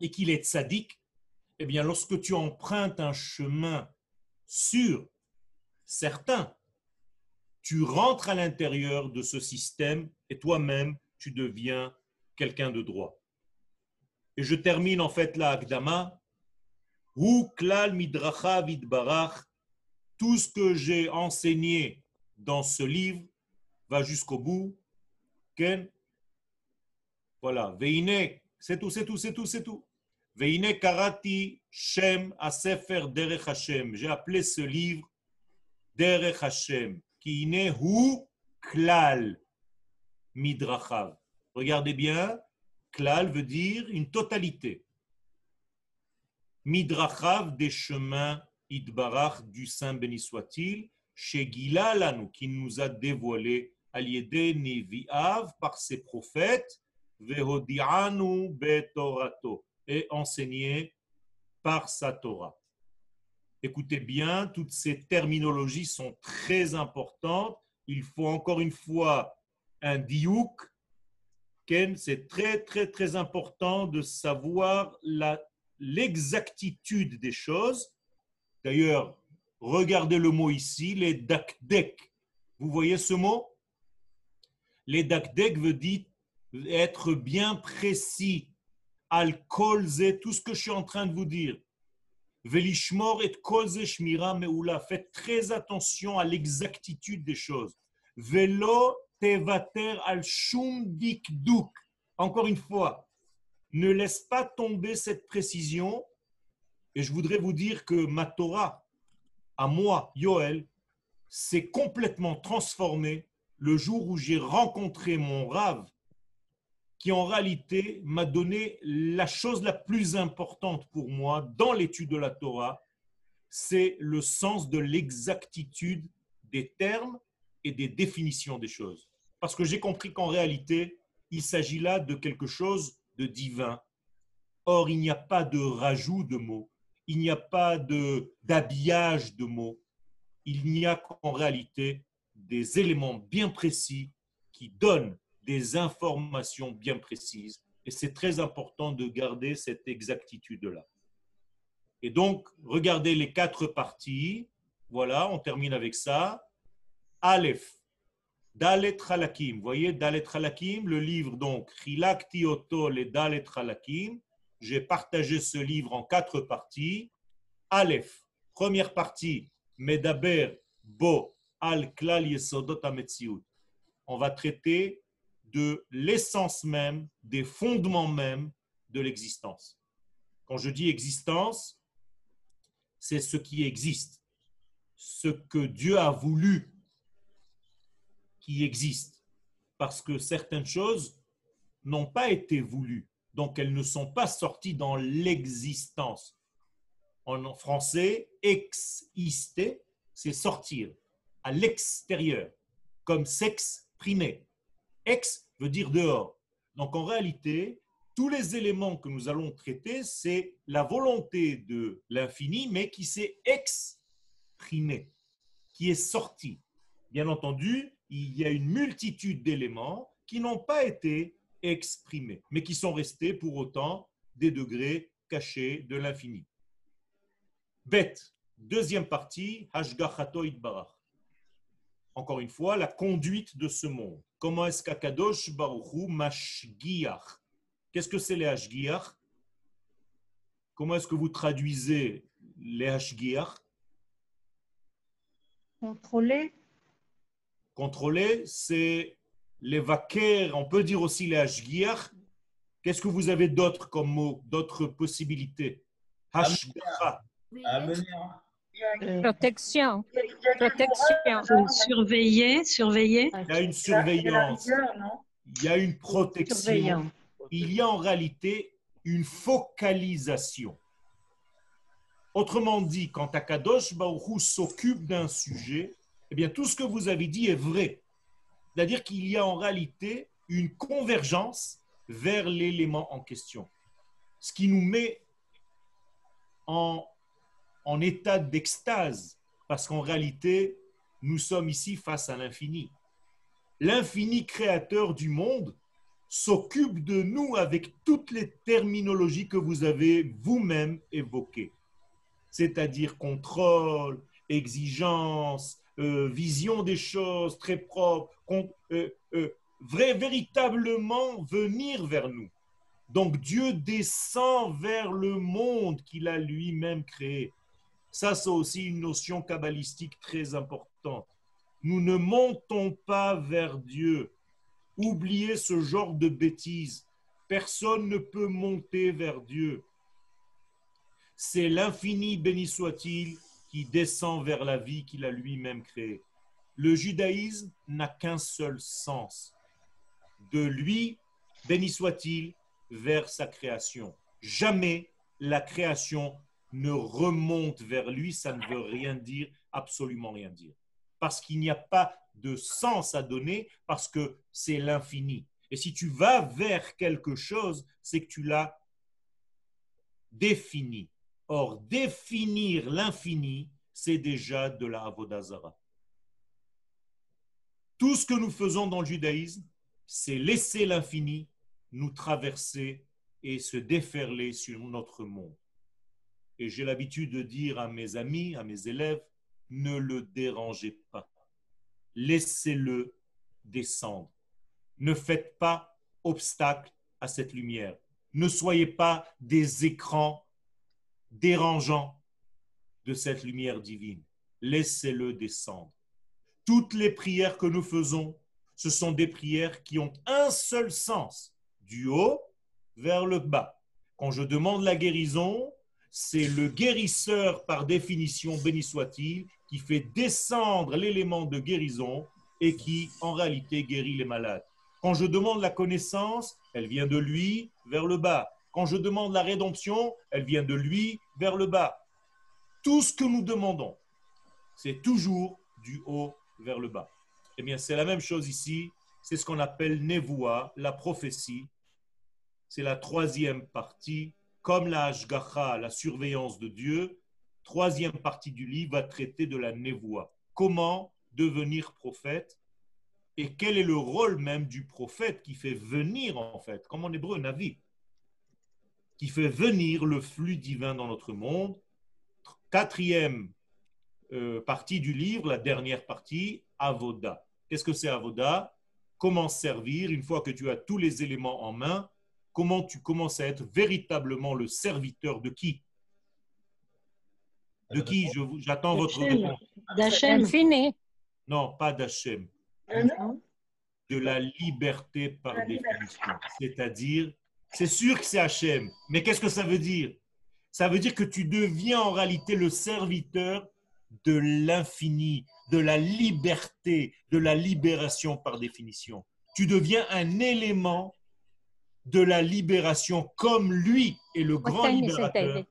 et qu'il est tzaddik, eh bien lorsque tu empruntes un chemin sûr, certain, tu rentres à l'intérieur de ce système et toi-même tu deviens quelqu'un de droit. Et je termine en fait la Hakdama. Hu klal midracha vidbarach, tout ce que j'ai enseigné dans ce livre, va jusqu'au bout. Ken, voilà. Veine, c'est tout, c'est tout, c'est tout, c'est tout. Veine karati shem asefer derech Hashem. J'ai appelé ce livre derech Hashem, qui iné hu klal midrachav. Regardez bien, klal veut dire une totalité. Midrachav, des chemins idbarach du Saint béni soit-il. Chez Gilalanu, qui nous a dévoilé Aliede Neviav par ses prophètes, Vehodianu Betorato, et enseigné par sa Torah. Écoutez bien, toutes ces terminologies sont très importantes. Il faut encore une fois un diouk. Ken, c'est très, très, très important de savoir l'exactitude des choses. D'ailleurs, regardez le mot ici, les dakdek. Vous voyez ce mot? Les dakdek veut dire être bien précis. Al-kolze, tout ce que je suis en train de vous dire. Velishmor et kolze shmira meula. Faites très attention à l'exactitude des choses. Velo tevater al-shum dikduk. Encore une fois, ne laisse pas tomber cette précision. Et je voudrais vous dire que ma Torah, à moi, Yoel, s'est complètement transformé le jour où j'ai rencontré mon Rav, qui en réalité m'a donné la chose la plus importante pour moi dans l'étude de la Torah, c'est le sens de l'exactitude des termes et des définitions des choses. Parce que j'ai compris qu'en réalité, il s'agit là de quelque chose de divin. Or, il n'y a pas de rajout de mots, il n'y a pas d'habillage de mots, il n'y a qu'en réalité des éléments bien précis qui donnent des informations bien précises. Et c'est très important de garder cette exactitude-là. Et donc, regardez les quatre parties. Voilà, on termine avec ça. Aleph, Dalet Halakim. Vous voyez, Dalet Halakim, le livre, donc, Chilakti Oto le Dalet Halakim. J'ai partagé ce livre en quatre parties. Aleph, première partie, Medaber Bo al Klal Yesodot HaMetziut. On va traiter de l'essence même, des fondements même de l'existence. Quand je dis existence, c'est ce qui existe, ce que Dieu a voulu qui existe, parce que certaines choses n'ont pas été voulues, donc elles ne sont pas sorties dans l'existence. En français, exister, c'est sortir à l'extérieur, comme s'exprimer. Ex veut dire dehors. Donc en réalité, tous les éléments que nous allons traiter, c'est la volonté de l'infini, mais qui s'est exprimée, qui est sortie. Bien entendu, il y a une multitude d'éléments qui n'ont pas été exprimés, mais qui sont restés pour autant des degrés cachés de l'infini. Bête, deuxième partie, Hashgachato Itbarach. Encore une fois, la conduite de ce monde. Comment est-ce qu'Akadosh Baruch Hu mashgiach? Qu'est-ce que c'est les hashgiach? Comment est-ce que vous traduisez les hashgiach? Contrôler. Contrôler, c'est les vaquer. On peut dire aussi les hashgiach. Qu'est-ce que vous avez d'autres comme mots, d'autres possibilités? Hashgacha. Protection. Protection. Surveiller, surveiller. Il y a une surveillance. Il y a une protection. Il y a en réalité une focalisation. Autrement dit, quand Akadosh Baruch Hu s'occupe d'un sujet, eh bien tout ce que vous avez dit est vrai. C'est-à-dire qu'il y a en réalité une convergence vers l'élément en question. Ce qui nous met en état d'extase, parce qu'en réalité, nous sommes ici face à l'infini. L'infini créateur du monde s'occupe de nous avec toutes les terminologies que vous avez vous-même évoquées, c'est-à-dire contrôle, exigence, vision des choses très propre, véritablement venir vers nous. Donc Dieu descend vers le monde qu'il a lui-même créé. Ça, c'est aussi une notion kabbalistique très importante. Nous ne montons pas vers Dieu. Oubliez ce genre de bêtises. Personne ne peut monter vers Dieu. C'est l'infini, béni soit-il, qui descend vers la vie qu'il a lui-même créée. Le judaïsme n'a qu'un seul sens. De lui, béni soit-il, vers sa création. Jamais la création ne remonte vers lui, ça ne veut rien dire, absolument rien dire. Parce qu'il n'y a pas de sens à donner, parce que c'est l'infini. Et si tu vas vers quelque chose, c'est que tu l'as défini. Or, définir l'infini, c'est déjà de la Avodah Zara. Tout ce que nous faisons dans le judaïsme, c'est laisser l'infini nous traverser et se déferler sur notre monde. Et j'ai l'habitude de dire à mes amis, à mes élèves, ne le dérangez pas. Laissez-le descendre. Ne faites pas obstacle à cette lumière. Ne soyez pas des écrans dérangeants de cette lumière divine. Laissez-le descendre. Toutes les prières que nous faisons, ce sont des prières qui ont un seul sens, du haut vers le bas. Quand je demande la guérison, c'est le guérisseur, par définition, béni soit-il, qui fait descendre l'élément de guérison et qui, en réalité, guérit les malades. Quand je demande la connaissance, elle vient de lui vers le bas. Quand je demande la rédemption, elle vient de lui vers le bas. Tout ce que nous demandons, c'est toujours du haut vers le bas. Eh bien, c'est la même chose ici. C'est ce qu'on appelle Nevoua, la prophétie. C'est la troisième partie. comme la Hashgacha, la surveillance de Dieu, troisième partie du livre va traiter de la névoie. Comment devenir prophète et quel est le rôle même du prophète qui fait venir, en fait, comme en hébreu, Navi, qui fait venir le flux divin dans notre monde. Quatrième partie du livre, la dernière partie, Avoda. Qu'est-ce que c'est Avoda? Comment servir, une fois que tu as tous les éléments en main, comment tu commences à être véritablement le serviteur de qui? De qui? J'attends votre réponse. D'Hachem. Non, pas d'Hachem. De la liberté par définition. C'est-à-dire, c'est sûr que c'est Hachem, mais qu'est-ce que ça veut dire? Ça veut dire que tu deviens en réalité le serviteur de l'infini, de la liberté, de la libération par définition. Tu deviens un élément de la libération comme lui est le grand libérateur.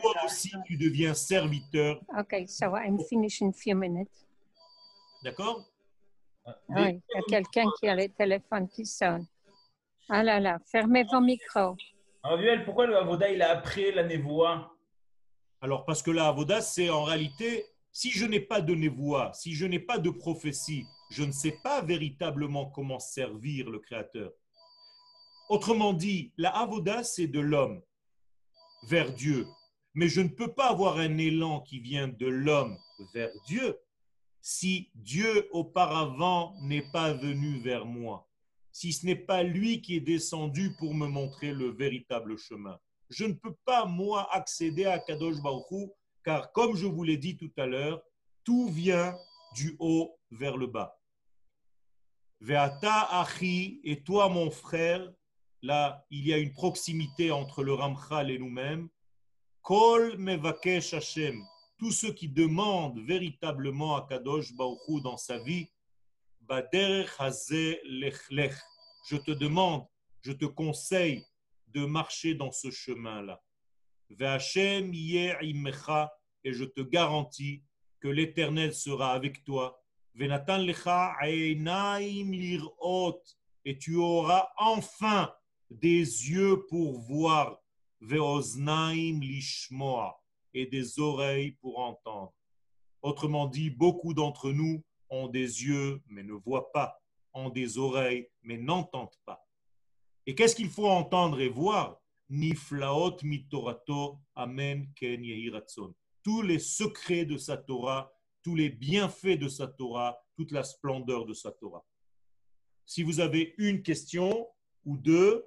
Toi aussi, tu deviens serviteur. Okay, so I'm finishing in few minutes. D'accord? Oui, il y a quelqu'un qui a les téléphones qui sonnent. Ah là là, fermez vos micros. Alors, Yoel, pourquoi le Avoda, il a appris la névoie? Alors, parce que la Avoda, c'est en réalité, si je n'ai pas de névoie, si je n'ai pas de prophétie, je ne sais pas véritablement comment servir le Créateur. Autrement dit, la Avoda, c'est de l'homme vers Dieu. Mais je ne peux pas avoir un élan qui vient de l'homme vers Dieu si Dieu auparavant n'est pas venu vers moi, si ce n'est pas lui qui est descendu pour me montrer le véritable chemin. Je ne peux pas, moi, accéder à Kadosh Baruch Hu, car comme je vous l'ai dit tout à l'heure, tout vient du haut vers le bas. Ve'ata achi, et toi mon frère, là, il y a une proximité entre le Ramchal et nous-mêmes. Kol mevakesh Hashem. Tous ceux qui demandent véritablement à Kadosh Baruch Hu dans sa vie, Baderech hazeh lechlech. Je te demande, je te conseille de marcher dans ce chemin-là. Ve'Hashem yeh imecha, et je te garantis que l'Éternel sera avec toi. Ve'natan lecha einaim lirot, et tu auras enfin des yeux pour voir. Ve'oznaim lishmoa, et des oreilles pour entendre. Autrement dit, beaucoup d'entre nous ont des yeux mais ne voient pas, ont des oreilles mais n'entendent pas. Et qu'est-ce qu'il faut entendre et voir? Niflaot mitorato, amen ken yehi ratzon. Tous les secrets de sa Torah, tous les bienfaits de sa Torah, toute la splendeur de sa Torah. Si vous avez une question ou deux,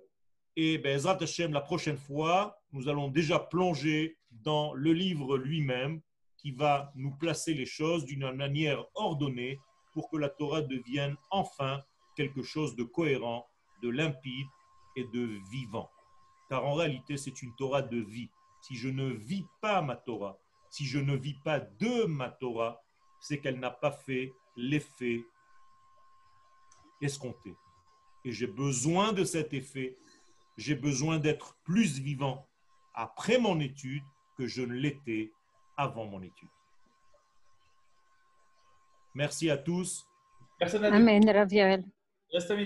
et Bezrat Hashem, la prochaine fois, nous allons déjà plonger dans le livre lui-même qui va nous placer les choses d'une manière ordonnée pour que la Torah devienne enfin quelque chose de cohérent, de limpide et de vivant. Car en réalité, c'est une Torah de vie. Si je ne vis pas ma Torah, si je ne vis pas de ma Torah, c'est qu'elle n'a pas fait l'effet escompté. Et j'ai besoin de cet effet. J'ai besoin d'être plus vivant après mon étude que je ne l'étais avant mon étude. Merci à tous. Amen, Rav Yoel.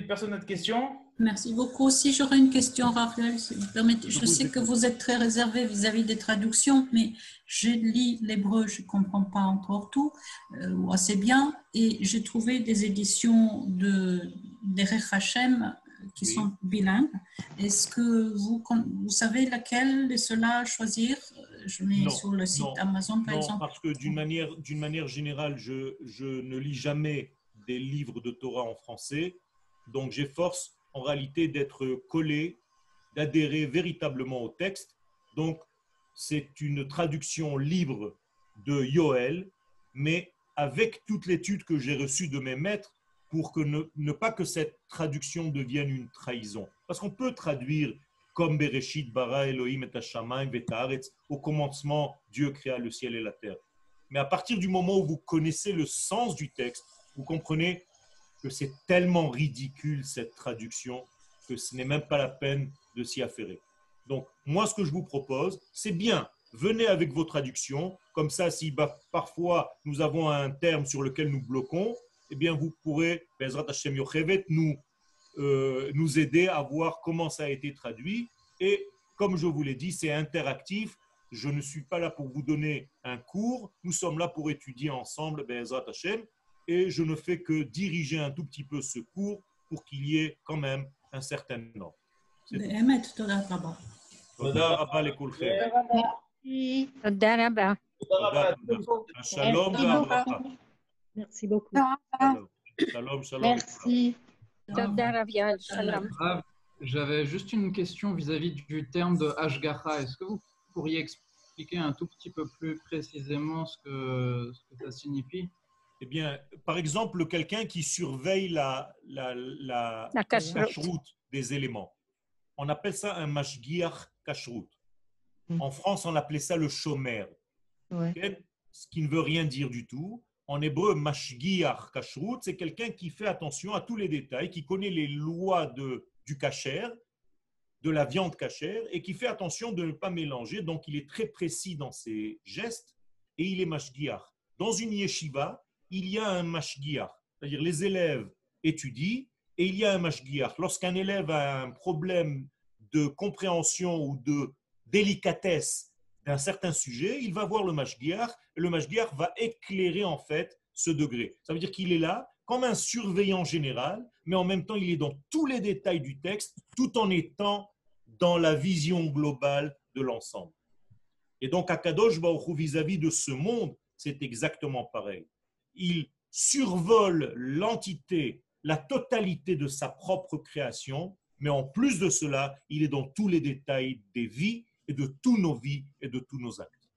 Personne n'a de questions? Merci beaucoup. Si j'aurais une question, Rav Yoel, si vous permettez, je sais que vous êtes très réservé vis-à-vis des traductions, mais je lis l'hébreu, je ne comprends pas encore tout, ou assez bien, et j'ai trouvé des éditions de Derech HaShem qui sont bilingues. Est-ce que vous savez laquelle de cela choisir? Je mets sur le site Amazon, par exemple. Parce que d'une manière générale, je ne lis jamais des livres de Torah en français. Donc, j'efforce en réalité d'être collé, d'adhérer véritablement au texte. Donc, c'est une traduction libre de Yoel, mais avec toute l'étude que j'ai reçue de mes maîtres, pour que ne pas que cette traduction devienne une trahison. Parce qu'on peut traduire comme Bereshit bara Elohim et Hashamayim et Haaretz, au commencement, Dieu créa le ciel et la terre. Mais à partir du moment où vous connaissez le sens du texte, vous comprenez que c'est tellement ridicule cette traduction que ce n'est même pas la peine de s'y affairer. Donc, moi, ce que je vous propose, c'est bien, venez avec vos traductions, comme ça, si parfois nous avons un terme sur lequel nous bloquons, eh bien, vous pourrez, Bezrat Hashem Yochevet, nous aider à voir comment ça a été traduit et Comme je vous l'ai dit, c'est interactif. Je ne suis pas là pour vous donner un cours. Nous sommes là pour étudier ensemble Be'ezrat Hashem. Et je ne fais que diriger un tout petit peu ce cours pour qu'il y ait quand même un certain nombre. Merci beaucoup. Shalom, shalom. Merci. J'avais juste une question vis-à-vis du terme de Hashgacha. Est-ce que vous pourriez expliquer un tout petit peu plus précisément ce que ça signifie? Eh bien, par exemple, quelqu'un qui surveille la kashrut des éléments. On appelle ça un mashgiach kashrut. En France, on appelait ça le chômer. Ouais. Okay? Ce qui ne veut rien dire du tout. En hébreu, mashgiach kashrut, c'est quelqu'un qui fait attention à tous les détails, qui connaît les lois du kasher, de la viande kasher, et qui fait attention de ne pas mélanger. Donc, il est très précis dans ses gestes et il est mashgiach. Dans une yeshiva, il y a un mashgiach, c'est-à-dire les élèves étudient et il y a un mashgiach. Lorsqu'un élève a un problème de compréhension ou de délicatesse d'un certain sujet, il va voir le mashgiach et le mashgiach va éclairer en fait ce degré. Ça veut dire qu'il est là comme un surveillant général, mais en même temps il est dans tous les détails du texte tout en étant dans la vision globale de l'ensemble. Et donc Akadosh Baruch Hu vis-à-vis de ce monde, c'est exactement pareil. Il survole l'entité, la totalité de sa propre création, mais en plus de cela, il est dans tous les détails des vies et de tous nos vies et de tous nos actes.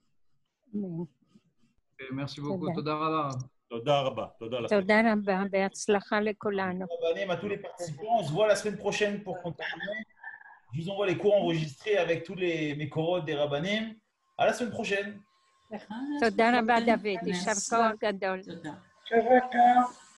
Et merci beaucoup. Toda Rabba. Toda Rabba. Toda Rabba. Be'atzlacha lekolano. À tous les participants, on se voit la semaine prochaine pour continuer. Je vous envoie les cours enregistrés avec tous mes corodes des Rabbanim. À la semaine prochaine. תודה רבה, דוד. יישר כוח גדול.